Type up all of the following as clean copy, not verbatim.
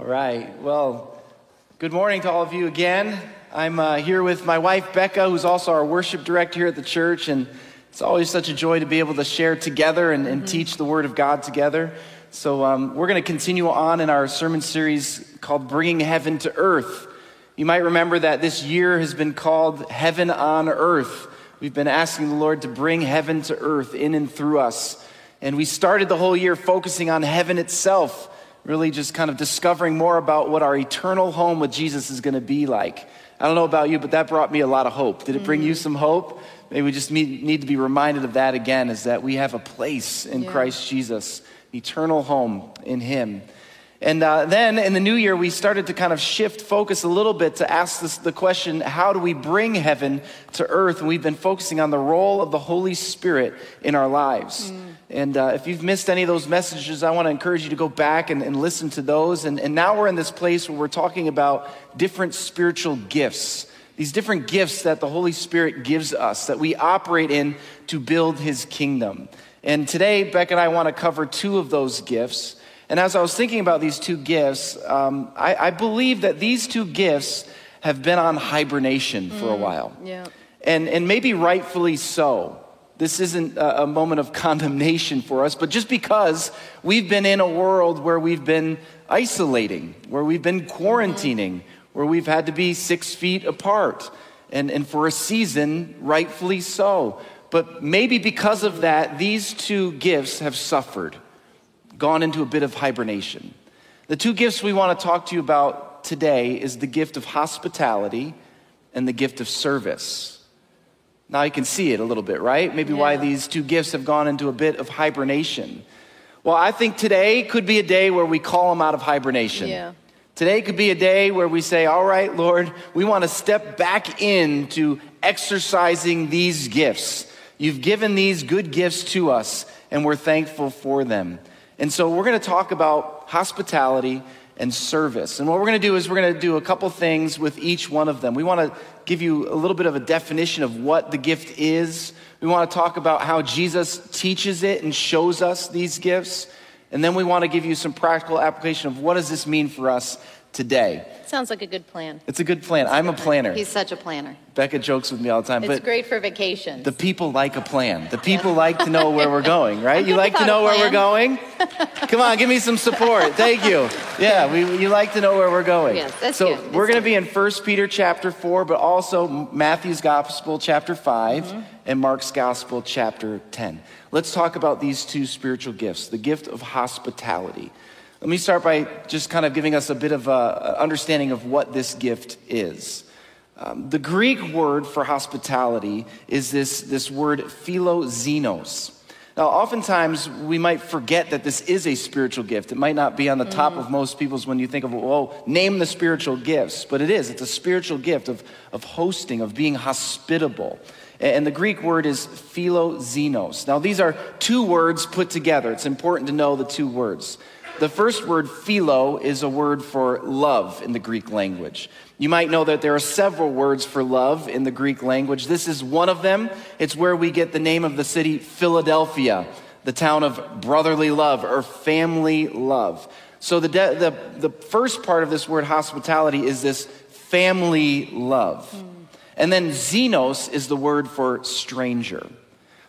All right. Well, good morning to all of you again. I'm here with my wife, Becca, who's also our worship director here at the church. And it's always such a joy to be able to share together and teach the Word of God together. So we're going to continue on in our sermon series called Bringing Heaven to Earth. You might remember that this year has been called Heaven on Earth. We've been asking the Lord to bring heaven to earth in and through us. And we started the whole year focusing on heaven itself, really just kind of discovering more about what our eternal home with Jesus is going to be like. I don't know about you, but that brought me a lot of hope. Did it bring you some hope? Maybe we just need to be reminded of that again, is that we have a place in Christ Jesus, eternal home in Him. And then in the new year, we started to kind of shift focus a little bit to ask the question, how do we bring heaven to earth? And we've been focusing on the role of the Holy Spirit in our lives. And if you've missed any of those messages, I want to encourage you to go back and listen to those. And now we're in this place where we're talking about different spiritual gifts. These different gifts that the Holy Spirit gives us, that we operate in to build His kingdom. And today, Beck and I want to cover two of those gifts. And as I was thinking about these two gifts, I believe that these two gifts have been on hibernation for a while. And maybe rightfully so. This isn't a moment of condemnation for us, but just because we've been in a world where we've been isolating, where we've been quarantining, where we've had to be 6 feet apart, and for a season, rightfully so. But maybe because of that, these two gifts have suffered, gone into a bit of hibernation. The two gifts we want to talk to you about today is the gift of hospitality and the gift of service. Now you can see it a little bit, right? Maybe why these two gifts have gone into a bit of hibernation. Well, I think today could be a day where we call them out of hibernation. Today could be a day where we say, all right, Lord, we want to step back into exercising these gifts. You've given these good gifts to us, and we're thankful for them. And so we're going to talk about hospitality and service. And what we're going to do is we're going to do a couple things with each one of them. We want to give you a little bit of a definition of what the gift is. We want to talk about how Jesus teaches it and shows us these gifts. And then we want to give you some practical application of what does this mean for us today. Sounds like a good plan. It's a good plan. I'm a planner. He's such a planner. Becca jokes with me all the time. It's great for vacations. The people like a plan. The people like to know where we're going, right? You like to know where we're going? Come on, give me some support. Thank you. Yeah, you like to know where we're going. Yes, that's so good. We're going to be in 1 Peter chapter 4, but also Matthew's Gospel chapter 5 and Mark's Gospel chapter 10. Let's talk about these two spiritual gifts, the gift of hospitality. Let me start by just kind of giving us a bit of an understanding of what this gift is. The Greek word for hospitality is this word philoxenos. Now, oftentimes we might forget that this is a spiritual gift. It might not be on the top of most people's when you think of, name the spiritual gifts. But it is. It's a spiritual gift of hosting, of being hospitable. And the Greek word is philoxenos. Now, these are two words put together. It's important to know the two words. The first word, philo, is a word for love in the Greek language. You might know that there are several words for love in the Greek language. This is one of them. It's where we get the name of the city Philadelphia, the town of brotherly love or family love. So the first part of this word hospitality is this family love. And then xenos is the word for stranger.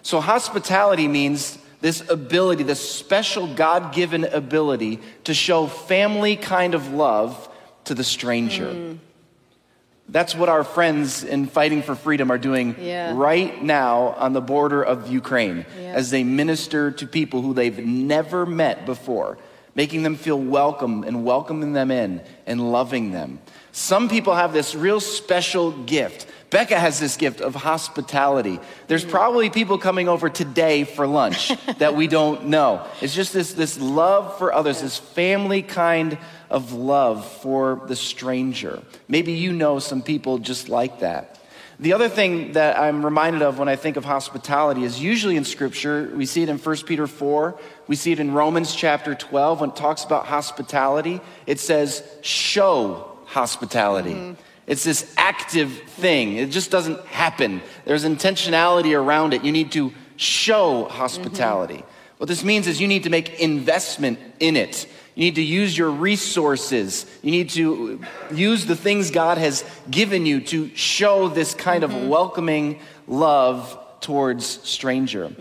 So hospitality means this ability, this special God-given ability to show family kind of love to the stranger. That's what our friends in Fighting for Freedom are doing right now on the border of Ukraine as they minister to people who they've never met before, making them feel welcome and welcoming them in and loving them. Some people have this real special gift. Becca has this gift of hospitality. There's probably people coming over today for lunch that we don't know. It's just this love for others, this family kind of love for the stranger. Maybe you know some people just like that. The other thing that I'm reminded of when I think of hospitality is usually in Scripture, we see it in 1 Peter 4, we see it in Romans chapter 12, when it talks about hospitality, it says, show hospitality. It's this active thing. It just doesn't happen. There's intentionality around it. You need to show hospitality. What this means is you need to make investment in it. You need to use your resources. You need to use the things God has given you to show this kind of welcoming love towards stranger.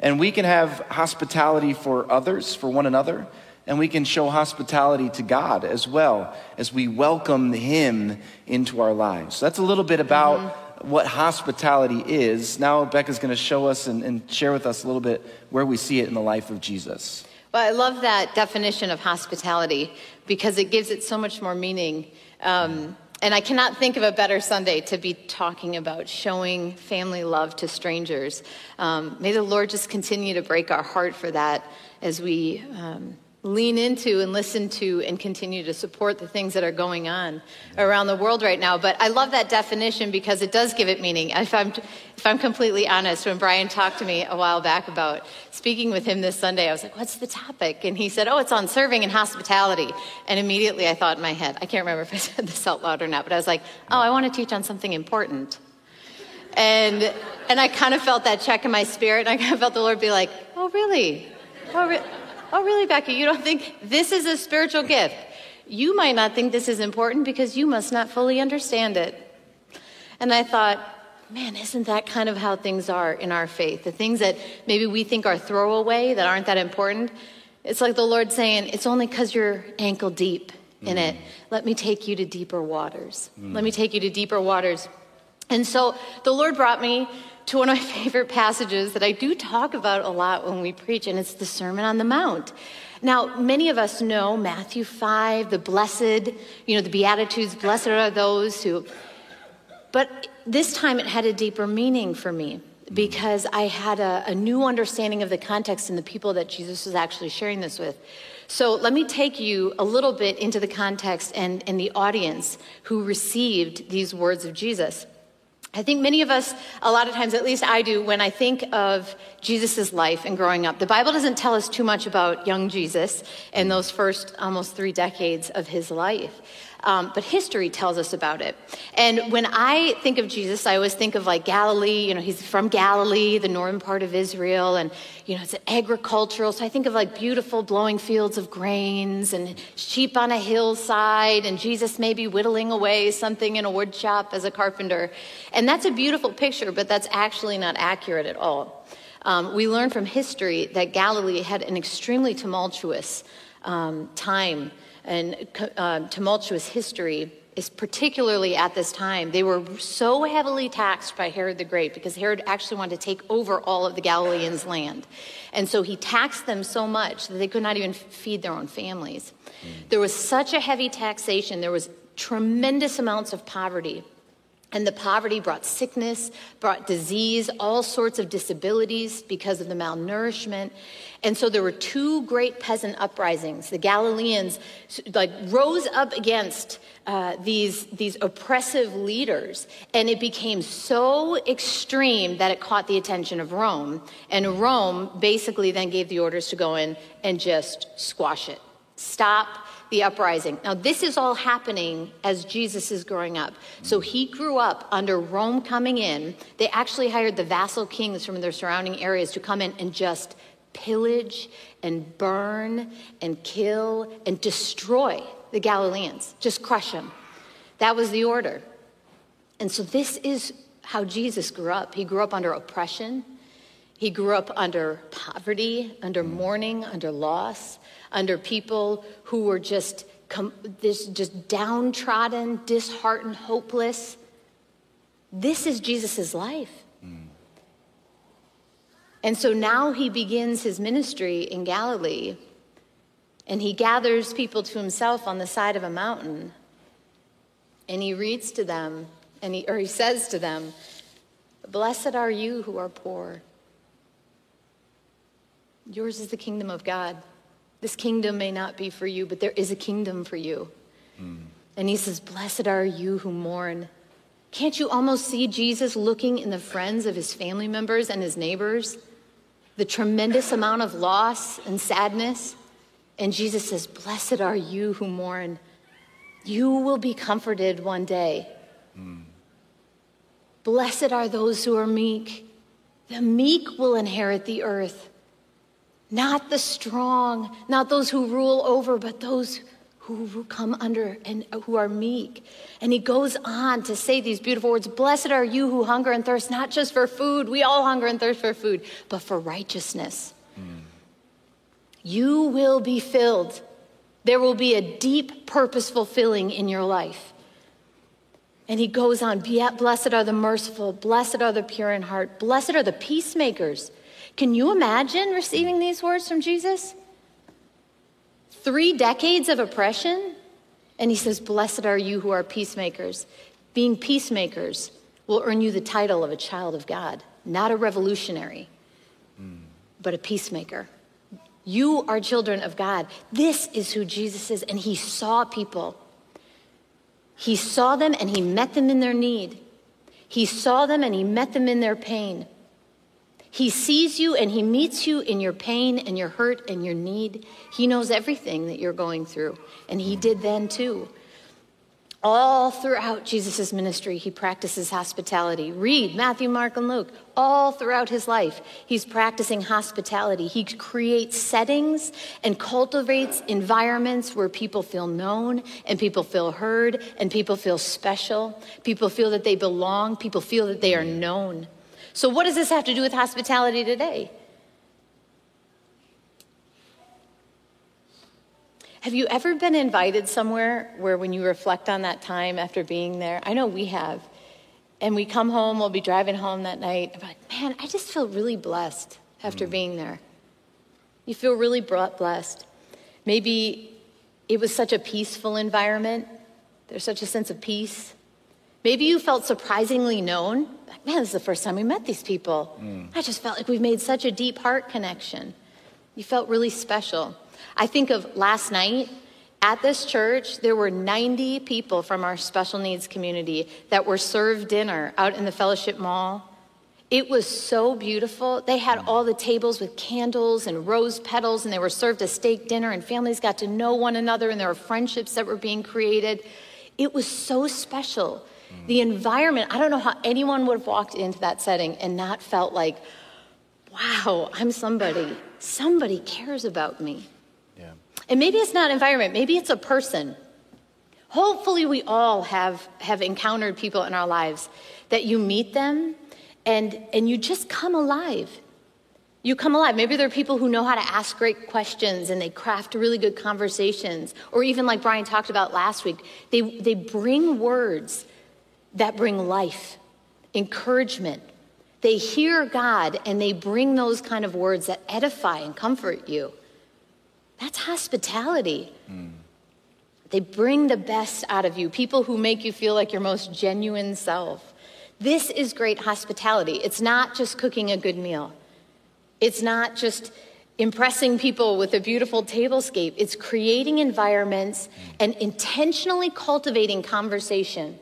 And we can have hospitality for others, for one another, and we can show hospitality to God as well as we welcome him into our lives. So that's a little bit about what hospitality is. Now Becca's going to show us and share with us a little bit where we see it in the life of Jesus. Well, I love that definition of hospitality because it gives it so much more meaning. And I cannot think of a better Sunday to be talking about showing family love to strangers. May the Lord just continue to break our heart for that as we lean into and listen to and continue to support the things that are going on around the world right now. But I love that definition because it does give it meaning. If I'm completely honest, when Brian talked to me a while back about speaking with him this Sunday, I was like, what's the topic? And he said, oh, it's on serving and hospitality. And immediately I thought in my head, I can't remember if I said this out loud or not, but I was like, oh, I want to teach on something important. And I kind of felt that check in my spirit. And I kind of felt the Lord be like, oh, really? Oh, really, Becca, you don't think this is a spiritual gift? You might not think this is important because you must not fully understand it. And I thought, man, isn't that kind of how things are in our faith? The things that maybe we think are throwaway, that aren't that important. It's like the Lord saying, it's only because you're ankle deep in it. Let me take you to deeper waters. Let me take you to deeper waters. And so the Lord brought me to one of my favorite passages that I do talk about a lot when we preach, and it's the Sermon on the Mount. Now, many of us know Matthew 5, the blessed, you know, the Beatitudes, blessed are those who, but this time it had a deeper meaning for me because I had a new understanding of the context and the people that Jesus was actually sharing this with. So let me take you a little bit into the context and the audience who received these words of Jesus. I think many of us, a lot of times, at least I do, when I think of Jesus' life and growing up, the Bible doesn't tell us too much about young Jesus and those first almost 3 decades of his life. But history tells us about it. And when I think of Jesus, I always think of like Galilee, you know, he's from Galilee, the northern part of Israel, and, you know, it's agricultural. So I think of like beautiful blowing fields of grains and sheep on a hillside and Jesus maybe whittling away something in a wood shop as a carpenter. And that's a beautiful picture, but that's actually not accurate at all. We learn from history that Galilee had an extremely tumultuous time. And tumultuous history is particularly at this time. They were so heavily taxed by Herod the Great because Herod actually wanted to take over all of the Galileans' land. And so he taxed them so much that they could not even feed their own families. There was such a heavy taxation. There was tremendous amounts of poverty. And the poverty brought sickness, brought disease, all sorts of disabilities because of the malnourishment. And so there were 2 great peasant uprisings. The Galileans like rose up against these oppressive leaders, and it became so extreme that it caught the attention of Rome. And Rome basically then gave the orders to go in and just squash it. Stop the uprising. Now, this is all happening as Jesus is growing up. So he grew up under Rome coming in. They actually hired the vassal kings from their surrounding areas to come in and just pillage and burn and kill and destroy the Galileans, just crush them. That was the order. And so this is how Jesus grew up. He grew up under oppression. He grew up under poverty, under mourning, under loss, under people who were just downtrodden, disheartened, hopeless. This is Jesus' life. And so now he begins his ministry in Galilee, and he gathers people to himself on the side of a mountain, and he reads to them, and he says to them, "Blessed are you who are poor. Yours is the kingdom of God. This kingdom may not be for you, but there is a kingdom for you." And he says, "Blessed are you who mourn." Can't you almost see Jesus looking in the friends of his family members and his neighbors, the tremendous amount of loss and sadness? And Jesus says, "Blessed are you who mourn. You will be comforted one day. Blessed are those who are meek. The meek will inherit the earth." Not the strong, not those who rule over, but those who come under and who are meek. And he goes on to say these beautiful words, blessed are you who hunger and thirst, not just for food, we all hunger and thirst for food, but for righteousness. Mm. You will be filled. There will be a deep, purposeful filling in your life. And he goes on, blessed are the merciful, blessed are the pure in heart, blessed are the peacemakers. Can you imagine receiving these words from Jesus? 3 decades of oppression, and he says, blessed are you who are peacemakers. Being peacemakers will earn you the title of a child of God, not a revolutionary, but a peacemaker. You are children of God. This is who Jesus is, and he saw people. He saw them and he met them in their need. He saw them and he met them in their pain. He sees you and he meets you in your pain and your hurt and your need. He knows everything that you're going through, and he did then too. All throughout Jesus' ministry, he practices hospitality. Read Matthew, Mark, and Luke. All throughout his life, he's practicing hospitality. He creates settings and cultivates environments where people feel known and people feel heard and people feel special. People feel that they belong. People feel that they are known. So what does this have to do with hospitality today? Have you ever been invited somewhere where when you reflect on that time after being there, I know we have, and we come home, we'll be driving home that night, I'm like, man, I just feel really blessed after being there. You feel really blessed. Maybe it was such a peaceful environment. There's such a sense of peace. Maybe you felt surprisingly known. Like, man, this is the first time we met these people. I just felt like we've made such a deep heart connection. You felt really special. I think of last night at this church, there were 90 people from our special needs community that were served dinner out in the Fellowship Mall. It was so beautiful. They had all the tables with candles and rose petals, and they were served a steak dinner, and families got to know one another, and there were friendships that were being created. It was so special. The environment, I don't know how anyone would have walked into that setting and not felt like, wow, I'm somebody. Somebody cares about me. Yeah. And maybe it's not environment. Maybe it's a person. Hopefully we all have encountered people in our lives that you meet them and you just come alive. You come alive. Maybe there are people who know how to ask great questions and they craft really good conversations. Or even like Brian talked about last week, they bring words that bring life, encouragement. They hear God and they bring those kind of words that edify and comfort you. That's hospitality. They bring the best out of you, people who make you feel like your most genuine self. This is great hospitality. It's not just cooking a good meal. It's not just impressing people with a beautiful tablescape. It's creating environments and intentionally cultivating conversation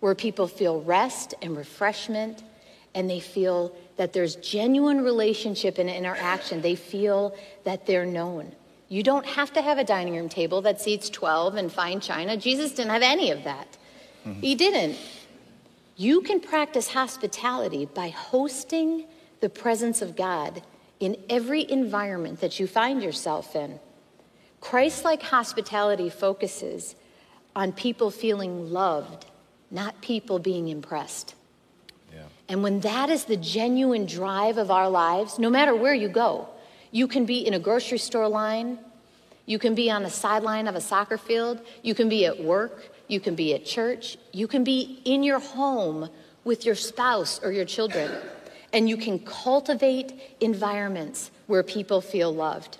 where people feel rest and refreshment, and they feel that there's genuine relationship and interaction. They feel that they're known. You don't have to have a dining room table that seats 12 and fine china. Jesus didn't have any of that. He didn't. You can practice hospitality by hosting the presence of God in every environment that you find yourself in. Christ-like hospitality focuses on people feeling loved, not people being impressed. Yeah. And when that is the genuine drive of our lives, no matter where you go, you can be in a grocery store line, you can be on the sideline of a soccer field, you can be at work, you can be at church, you can be in your home with your spouse or your children, and you can cultivate environments where people feel loved.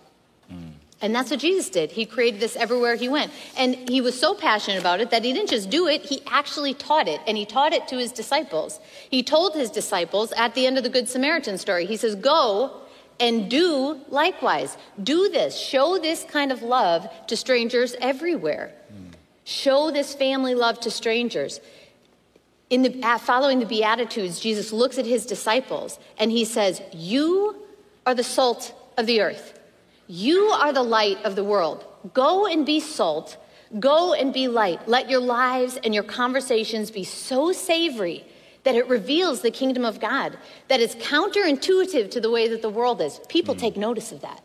And that's what Jesus did. He created this everywhere he went. And he was so passionate about it that he didn't just do it, he actually taught it. And he taught it to his disciples. He told his disciples at the end of the Good Samaritan story, he says, go and do likewise. Do this. Show this kind of love to strangers everywhere. Show this family love to strangers. Following the Beatitudes, Jesus looks at his disciples and he says, you are the salt of the earth. You are the light of the world. Go and be salt. Go and be light. Let your lives and your conversations be so savory that it reveals the kingdom of God, that is counterintuitive to the way that the world is. People take notice of that.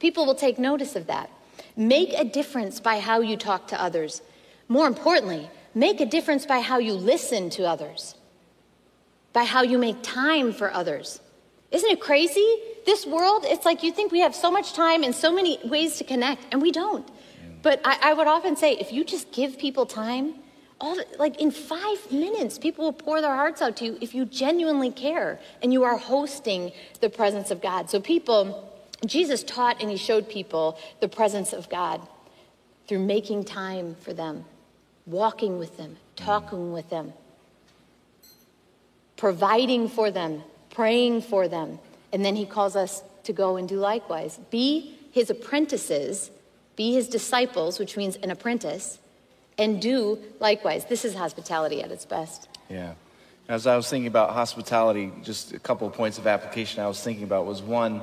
People will take notice of that. Make a difference by how you talk to others. More importantly, make a difference by how you listen to others, by how you make time for others. Isn't it crazy? This world, it's like you think we have so much time and so many ways to connect, and we don't. But I would often say, if you just give people time, in 5 minutes, people will pour their hearts out to you if you genuinely care and you are hosting the presence of God. So Jesus taught and he showed people the presence of God through making time for them, walking with them, talking with them, providing for them, praying for them. And then he calls us to go and do likewise. Be his apprentices, be his disciples, which means an apprentice, and do likewise. This is hospitality at its best. Yeah. As I was thinking about hospitality, just a couple of points of application I was thinking about was one,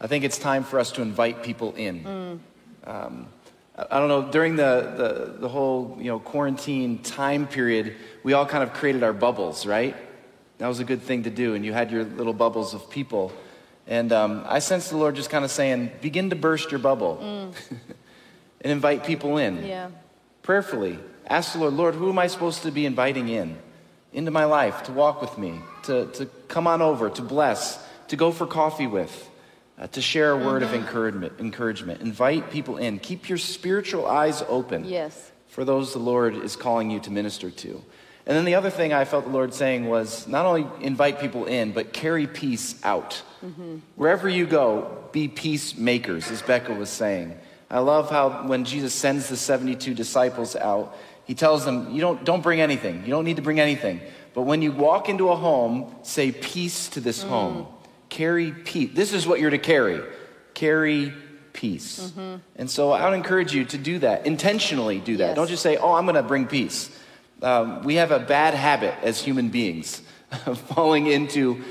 I think it's time for us to invite people in. I don't know, during the whole quarantine time period, we all kind of created our bubbles, right? That was a good thing to do, and you had your little bubbles of people. And I sense the Lord just kind of saying, begin to burst your bubble and invite people in. Yeah. Prayerfully, ask the Lord, Lord, who am I supposed to be inviting in into my life, to walk with me, to come on over, to bless, to go for coffee with, to share a word of encouragement. Invite people in. Keep your spiritual eyes open for those the Lord is calling you to minister to. And then the other thing I felt the Lord saying was not only invite people in, but carry peace out. Wherever you go, be peacemakers, as Becca was saying. I love how when Jesus sends the 72 disciples out, he tells them, you don't bring anything. You don't need to bring anything. But when you walk into a home, say peace to this home. Carry peace. This is what you're to carry. Carry peace. And so I would encourage you to do that. Intentionally do that. Yes. Don't just say, I'm going to bring peace. We have a bad habit as human beings of falling into,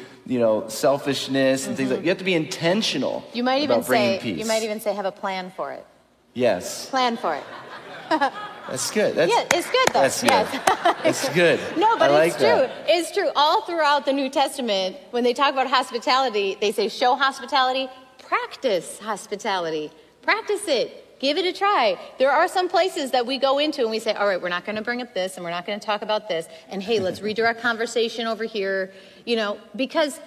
selfishness and things like that. You have to be intentional about bringing peace. You might even say have a plan for it. Yes. Plan for it. That's good. It's good, though. That's good. Yes. It's good. No, but it's true. That. It's true. All throughout the New Testament, when they talk about hospitality, they say show hospitality, practice hospitality. Practice it. Give it a try. There are some places that we go into and we say, all right, we're not going to bring up this and we're not going to talk about this. And hey, let's redirect conversation over here, because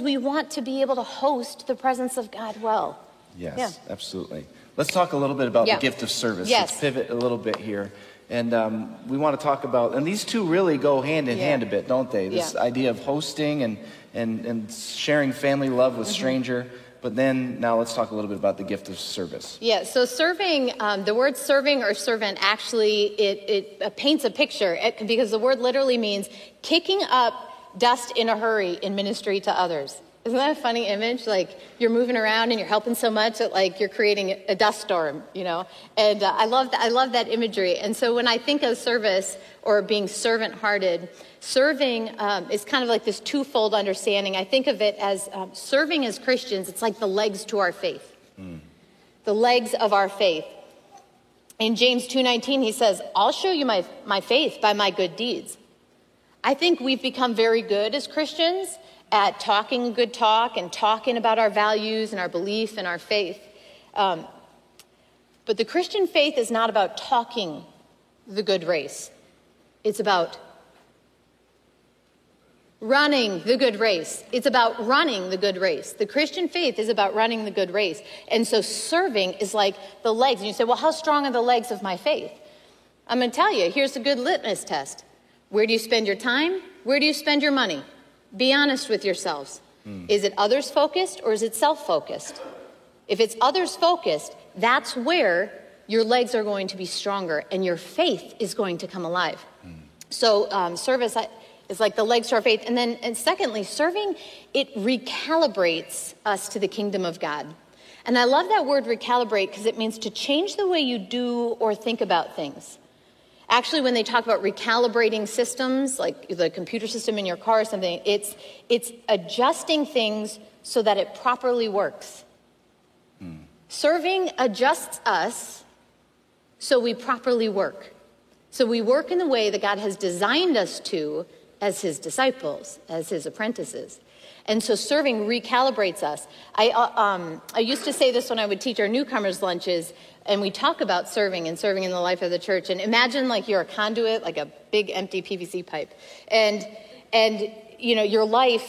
we want to be able to host the presence of God well. Yes, Absolutely. Let's talk a little bit about the gift of service. Yes. Let's pivot a little bit here. And we want to talk about, and these two really go hand in hand a bit, don't they? This idea of hosting and sharing family love with stranger. But then now let's talk a little bit about the gift of service. Yeah, so serving, the word serving or servant actually, it paints a picture because the word literally means kicking up dust in a hurry in ministry to others. Isn't that a funny image? Like you're moving around and you're helping so much that like you're creating a dust storm, And I love that imagery. And so when I think of service or being servant-hearted, serving is kind of like this twofold understanding. I think of it as serving as Christians. It's like the legs to our faith, the legs of our faith. In James 2:19, he says, "I'll show you my faith by my good deeds." I think we've become very good as Christians at talking good talk and talking about our values and our belief and our faith. But the Christian faith is not about talking the good race. It's about running the good race. It's about running the good race. The Christian faith is about running the good race. And so serving is like the legs. And you say, well, how strong are the legs of my faith? I'm going to tell you, here's a good litmus test. Where do you spend your time? Where do you spend your money? Be honest with yourselves. Is it others-focused or is it self-focused? If it's others-focused, that's where your legs are going to be stronger and your faith is going to come alive. So service is like the legs to our faith. And secondly, serving, it recalibrates us to the kingdom of God. And I love that word recalibrate because it means to change the way you do or think about things. Actually, when they talk about recalibrating systems, like the computer system in your car or something, it's adjusting things so that it properly works. Serving adjusts us so we properly work. So we work in the way that God has designed us to as his disciples, as his apprentices. And so serving recalibrates us. I used to say this when I would teach our newcomers lunches, and we talk about serving and serving in the life of the church. And imagine like you're a conduit, like a big empty PVC pipe. And you know, your life,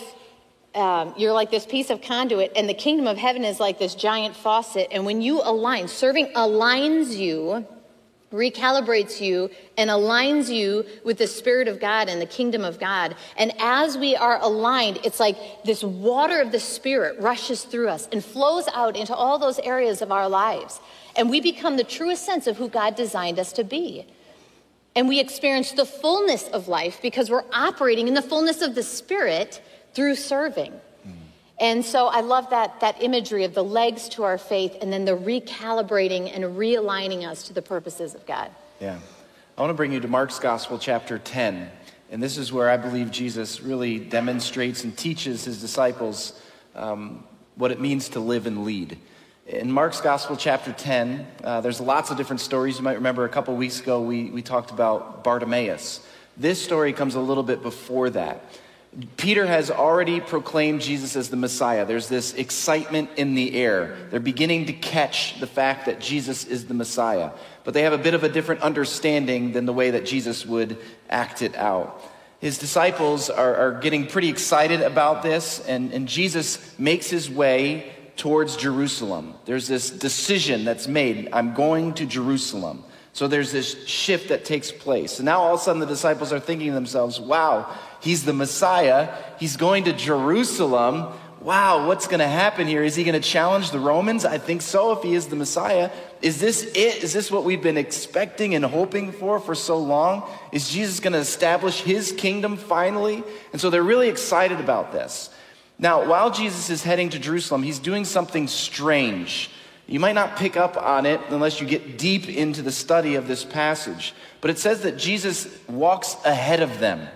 you're like this piece of conduit, and the kingdom of heaven is like this giant faucet. And when you align, serving aligns you, recalibrates you, and aligns you with the Spirit of God and the kingdom of God. And as we are aligned, it's like this water of the Spirit rushes through us and flows out into all those areas of our lives. And we become the truest sense of who God designed us to be. And we experience the fullness of life because we're operating in the fullness of the Spirit through serving. And so I love that imagery of the legs to our faith and then the recalibrating and realigning us to the purposes of God. Yeah. I want to bring you to Mark's Gospel, chapter 10. And this is where I believe Jesus really demonstrates and teaches his disciples what it means to live and lead. In Mark's Gospel, chapter 10, there's lots of different stories. You might remember a couple weeks ago we talked about Bartimaeus. This story comes a little bit before that. Peter has already proclaimed Jesus as the Messiah. There's this excitement in the air. They're beginning to catch the fact that Jesus is the Messiah. But they have a bit of a different understanding than the way that Jesus would act it out. His disciples are getting pretty excited about this, and Jesus makes his way towards Jerusalem. There's this decision that's made, I'm going to Jerusalem. So there's this shift that takes place. And now all of a sudden the disciples are thinking to themselves, wow, he's the Messiah. He's going to Jerusalem. Wow, what's going to happen here? Is he going to challenge the Romans? I think so, if he is the Messiah. Is this it? Is this what we've been expecting and hoping for so long? Is Jesus going to establish his kingdom finally? And so they're really excited about this. Now, while Jesus is heading to Jerusalem, he's doing something strange. You might not pick up on it unless you get deep into the study of this passage. But it says that Jesus walks ahead of them.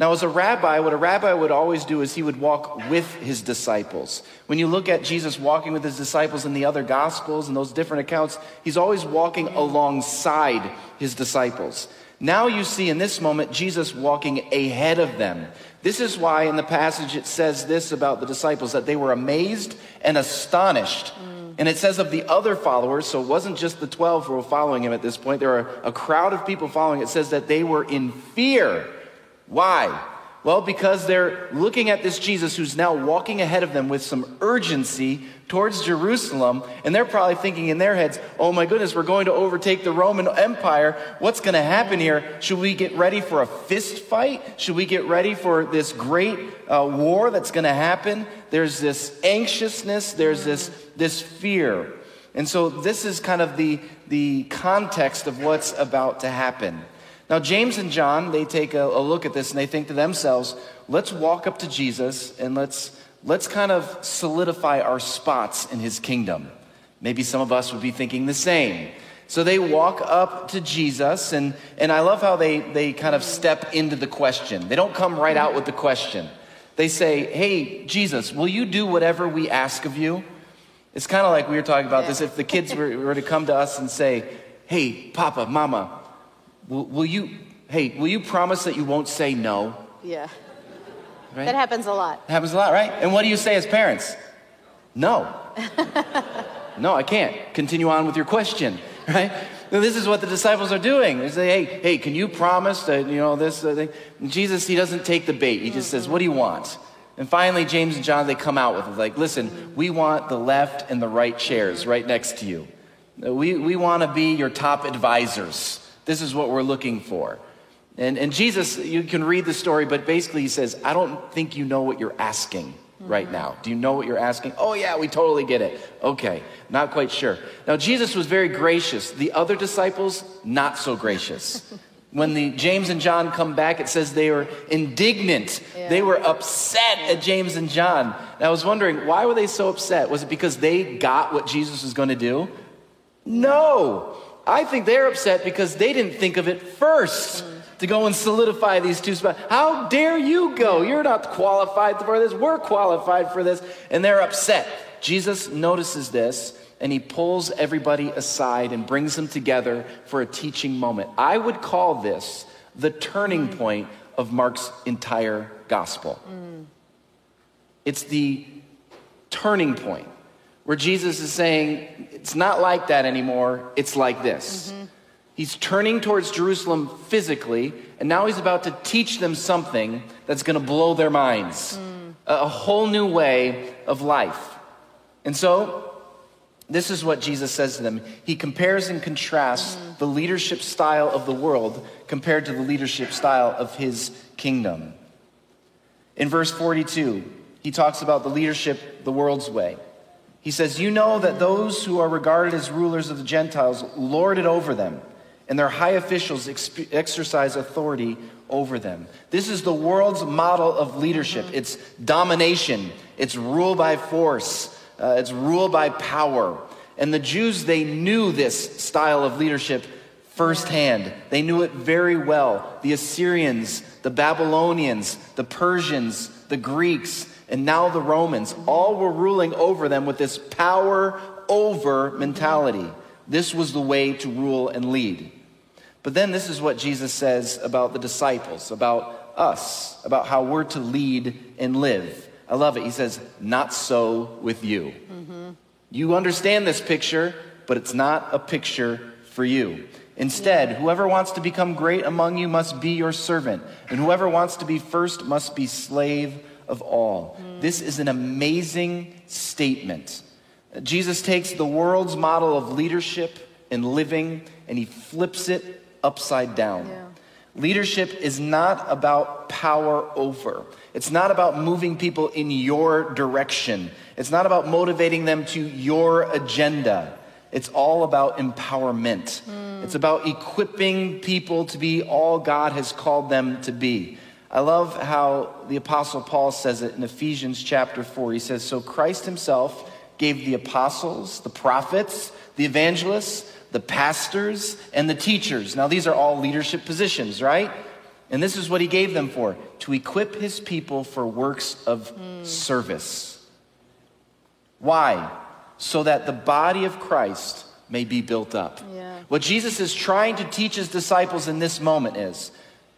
Now, as a rabbi, what a rabbi would always do is he would walk with his disciples. When you look at Jesus walking with his disciples in the other Gospels and those different accounts, he's always walking alongside his disciples. Now you see in this moment Jesus walking ahead of them. This is why in the passage it says this about the disciples, that they were amazed and astonished. And it says of the other followers, so it wasn't just the 12 who were following him at this point. There were a crowd of people following. It says that they were in fear. Why? Well, because they're looking at this Jesus who's now walking ahead of them with some urgency towards Jerusalem. And they're probably thinking in their heads, oh my goodness, we're going to overtake the Roman Empire. What's going to happen here? Should we get ready for a fist fight? Should we get ready for this great war that's going to happen? There's this anxiousness. There's this fear. And so this is kind of the context of what's about to happen. Now, James and John, they take a look at this and they think to themselves, let's walk up to Jesus and let's kind of solidify our spots in his kingdom. Maybe some of us would be thinking the same. So they walk up to Jesus, and I love how they kind of step into the question. They don't come right out with the question. They say, hey, Jesus, will you do whatever we ask of you? It's kind of like we were talking about this. If the kids were to come to us and say, hey, Papa, Mama, will you promise that you won't say no? Yeah. Right? That happens a lot. It happens a lot, right? And what do you say as parents? No. No, I can't. Continue on with your question, right? Now, this is what the disciples are doing. They say, hey, can you promise that, you know, this thing? And Jesus, he doesn't take the bait. He just says, what do you want? And finally, James and John, they come out with it. Like, listen, we want the left and the right chairs right next to you. We want to be your top advisors. This is what we're looking for. And Jesus, you can read the story, but basically he says, I don't think you know what you're asking right now. Do you know what you're asking? Oh yeah, we totally get it. Okay, not quite sure. Now Jesus was very gracious. The other disciples, not so gracious. When the James and John come back, it says they were indignant. Yeah. They were upset at James and John. And I was wondering, why were they so upset? Was it because they got what Jesus was going to do? No. I think they're upset because they didn't think of it first to go and solidify these two spots. How dare you go? You're not qualified for this. We're qualified for this. And they're upset. Jesus notices this, and he pulls everybody aside and brings them together for a teaching moment. I would call this the turning point of Mark's entire gospel. It's the turning point where Jesus is saying, it's not like that anymore, it's like this. Mm-hmm. He's turning towards Jerusalem physically, and now he's about to teach them something that's going to blow their minds. Mm. A whole new way of life. And so, this is what Jesus says to them. He compares and contrasts the leadership style of the world compared to the leadership style of his kingdom. In verse 42, he talks about the leadership the world's way. He says, you know that those who are regarded as rulers of the Gentiles lord it over them, and their high officials exercise authority over them. This is the world's model of leadership. It's domination. It's rule by force. It's rule by power. And the Jews, they knew this style of leadership firsthand. They knew it very well. The Assyrians, the Babylonians, the Persians, the Greeks, and now the Romans, all were ruling over them with this power over mentality. This was the way to rule and lead. But then this is what Jesus says about the disciples, about us, about how we're to lead and live. I love it. He says, not so with you. Mm-hmm. You understand this picture, but it's not a picture for you. Instead, whoever wants to become great among you must be your servant, and whoever wants to be first must be slave of all. Mm. This is an amazing statement. Jesus takes the world's model of leadership and living, and he flips it upside down. Yeah. Leadership is not about power over. It's not about moving people in your direction. It's not about motivating them to your agenda. It's all about empowerment. Mm. It's about equipping people to be all God has called them to be. I love how the Apostle Paul says it in Ephesians chapter 4. He says, so Christ himself gave the apostles, the prophets, the evangelists, the pastors, and the teachers. Now, these are all leadership positions, right? And this is what he gave them for, to equip his people for works of service. Why? So that the body of Christ may be built up. Yeah. What Jesus is trying to teach his disciples in this moment is,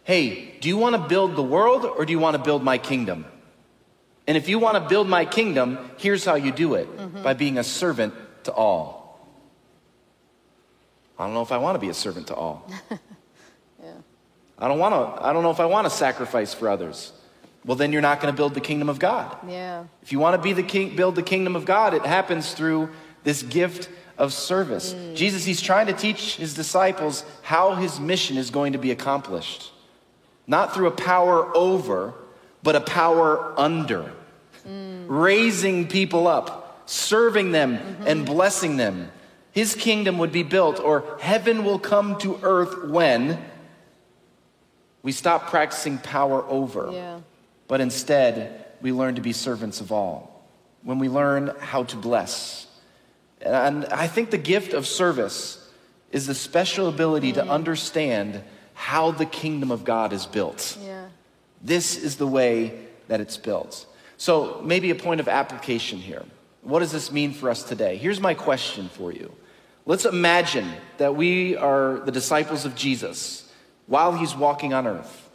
hey, do you want to build the world or do you want to build my kingdom? And if you want to build my kingdom, here's how you do it, by being a servant to all. I don't know if I want to be a servant to all. Yeah. I don't know if I want to sacrifice for others. Well, then you're not going to build the kingdom of God. Yeah. If you want to be build the kingdom of God, it happens through this gift of service. Mm. Jesus, he's trying to teach his disciples how his mission is going to be accomplished. Not through a power over, but a power under. Mm. Raising people up, serving them, and blessing them. His kingdom would be built, or heaven will come to earth when we stop practicing power over. Yeah. But instead, we learn to be servants of all. When we learn how to bless. And I think the gift of service is the special ability to understand how the kingdom of God is built. Yeah. This is the way that it's built. So maybe a point of application here. What does this mean for us today? Here's my question for you. Let's imagine that we are the disciples of Jesus while he's walking on earth.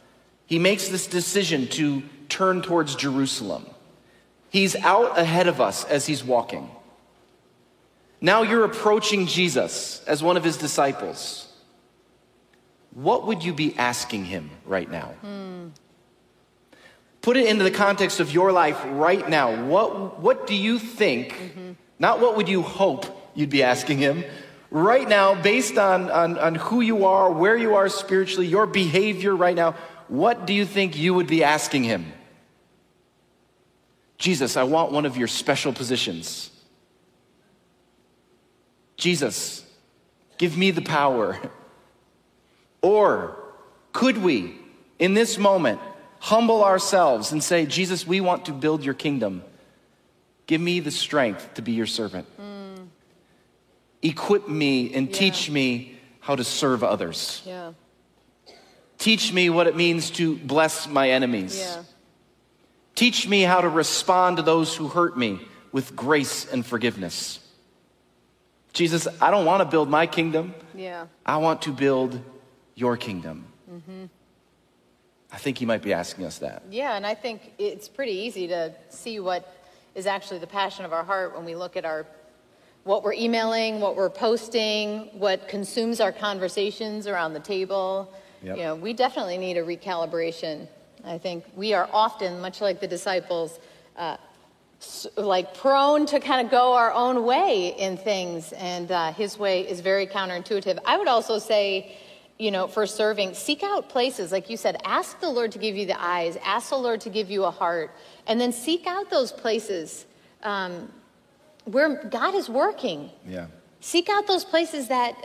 He makes this decision to turn towards Jerusalem. He's out ahead of us as he's walking. Now you're approaching Jesus as one of his disciples. What would you be asking him right now? Hmm. Put it into the context of your life right now. What do you think, not what would you hope you'd be asking him, right now, based on who you are, where you are spiritually, your behavior right now, what do you think you would be asking him? Jesus, I want one of your special positions. Jesus, give me the power. Or could we, in this moment, humble ourselves and say, Jesus, we want to build your kingdom. Give me the strength to be your servant. Mm. Equip me and teach me how to serve others. Yeah. Teach me what it means to bless my enemies. Yeah. Teach me how to respond to those who hurt me with grace and forgiveness. Jesus, I don't want to build my kingdom. Yeah. I want to build your kingdom. Mm-hmm. I think he might be asking us that. Yeah, and I think it's pretty easy to see what is actually the passion of our heart when we look at our what we're emailing, what we're posting, what consumes our conversations around the table. Yep. You know, we definitely need a recalibration. I think we are often, much like the disciples, prone to kind of go our own way in things, and his way is very counterintuitive. I would also say, you know, for serving, seek out places. Like you said, ask the Lord to give you the eyes, ask the Lord to give you a heart, and then seek out those places where God is working. Yeah. Seek out those places that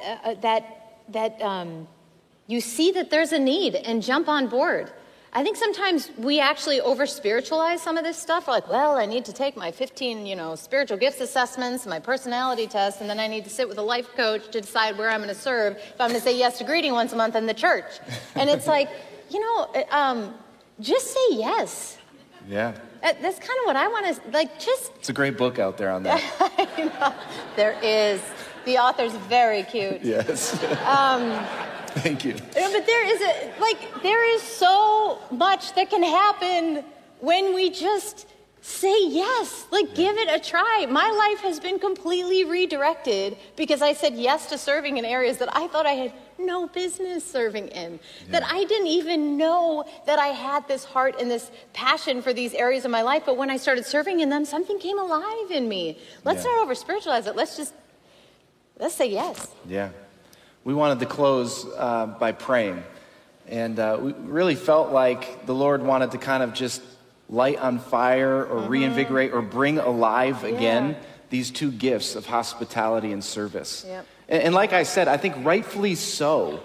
you see that there's a need and jump on board. I think sometimes we actually over-spiritualize some of this stuff. We're like, well, I need to take my 15, spiritual gifts assessments, my personality test, and then I need to sit with a life coach to decide where I'm going to serve, if I'm going to say yes to greeting once a month in the church. And it's like, just say yes. Yeah. That's kind of what I want to, just... It's a great book out there on that. I know. There is. The author's very cute. Yes. Thank you. But there is so much that can happen when we just say yes. Give it a try. My life has been completely redirected because I said yes to serving in areas that I thought I had no business serving in, that I didn't even know that I had this heart and this passion for these areas of my life. But when I started serving in them, something came alive in me. Let's not over-spiritualize it. Let's say yes. Yeah. We wanted to close by praying, and we really felt like the Lord wanted to kind of just light on fire or reinvigorate or bring alive again these two gifts of hospitality and service. Yep. And like I said, I think rightfully so,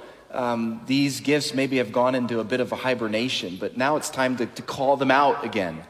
these gifts maybe have gone into a bit of a hibernation, but now it's time to call them out again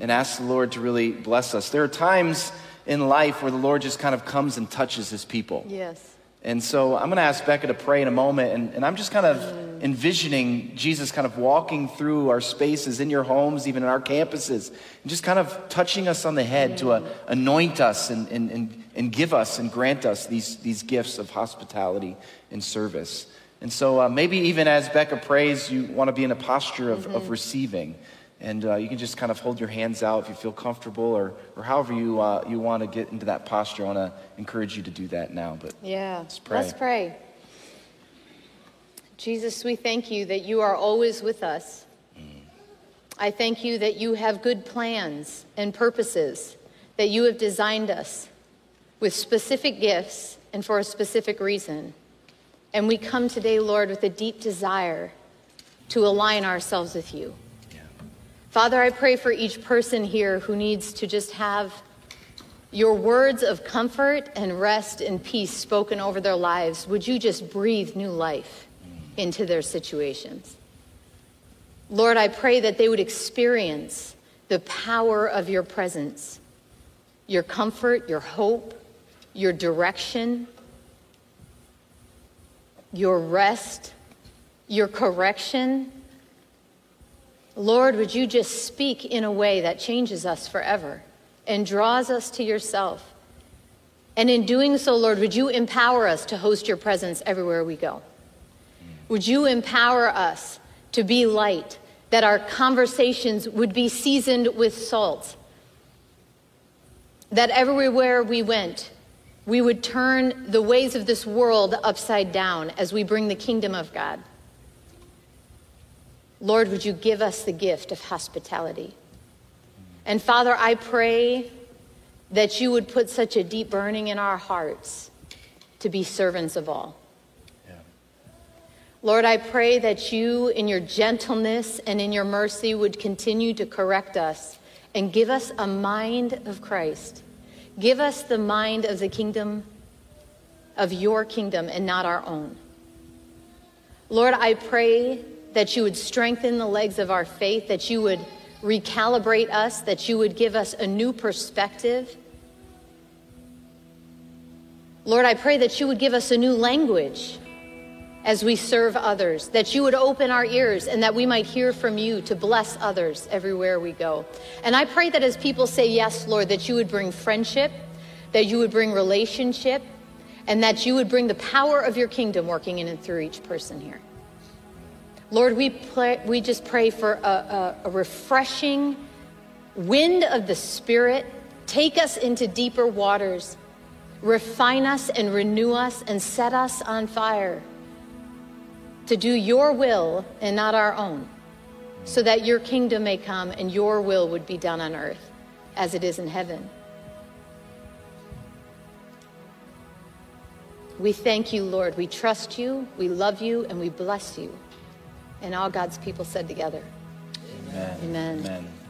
and ask the Lord to really bless us. There are times in life where the Lord just kind of comes and touches his people. Yes. And so I'm going to ask Becca to pray in a moment, and I'm just kind of envisioning Jesus kind of walking through our spaces, in your homes, even in our campuses, and just kind of touching us on the head to anoint us and give us and grant us these gifts of hospitality and service. And so maybe even as Becca prays, you want to be in a posture of receiving. And you can just kind of hold your hands out if you feel comfortable, or however you want to get into that posture. I want to encourage you to do that now. But let's pray. Let's pray. Jesus, we thank you that you are always with us. I thank you that you have good plans and purposes, that you have designed us with specific gifts and for a specific reason. And we come today, Lord, with a deep desire to align ourselves with you. Father, I pray for each person here who needs to just have your words of comfort and rest and peace spoken over their lives. Would you just breathe new life into their situations? Lord, I pray that they would experience the power of your presence, your comfort, your hope, your direction, your rest, your correction. Lord, would you just speak in a way that changes us forever and draws us to yourself? And in doing so, Lord, would you empower us to host your presence everywhere we go? Would you empower us to be light, that our conversations would be seasoned with salt, that everywhere we went, we would turn the ways of this world upside down as we bring the kingdom of God? Lord, would you give us the gift of hospitality? And Father, I pray that you would put such a deep burning in our hearts to be servants of all. Yeah. Lord, I pray that you, in your gentleness and in your mercy, would continue to correct us and give us a mind of Christ. Give us the mind of the kingdom, of your kingdom, and not our own. Lord, I pray that you would strengthen the legs of our faith, that you would recalibrate us, that you would give us a new perspective. Lord, I pray that you would give us a new language as we serve others, that you would open our ears and that we might hear from you to bless others everywhere we go. And I pray that as people say yes, Lord, that you would bring friendship, that you would bring relationship, and that you would bring the power of your kingdom working in and through each person here. Lord, we just pray for a refreshing wind of the Spirit. Take us into deeper waters. Refine us and renew us and set us on fire to do your will and not our own, so that your kingdom may come and your will would be done on earth as it is in heaven. We thank you, Lord. We trust you, we love you, and we bless you. And all God's people said together, Amen. Amen. Amen.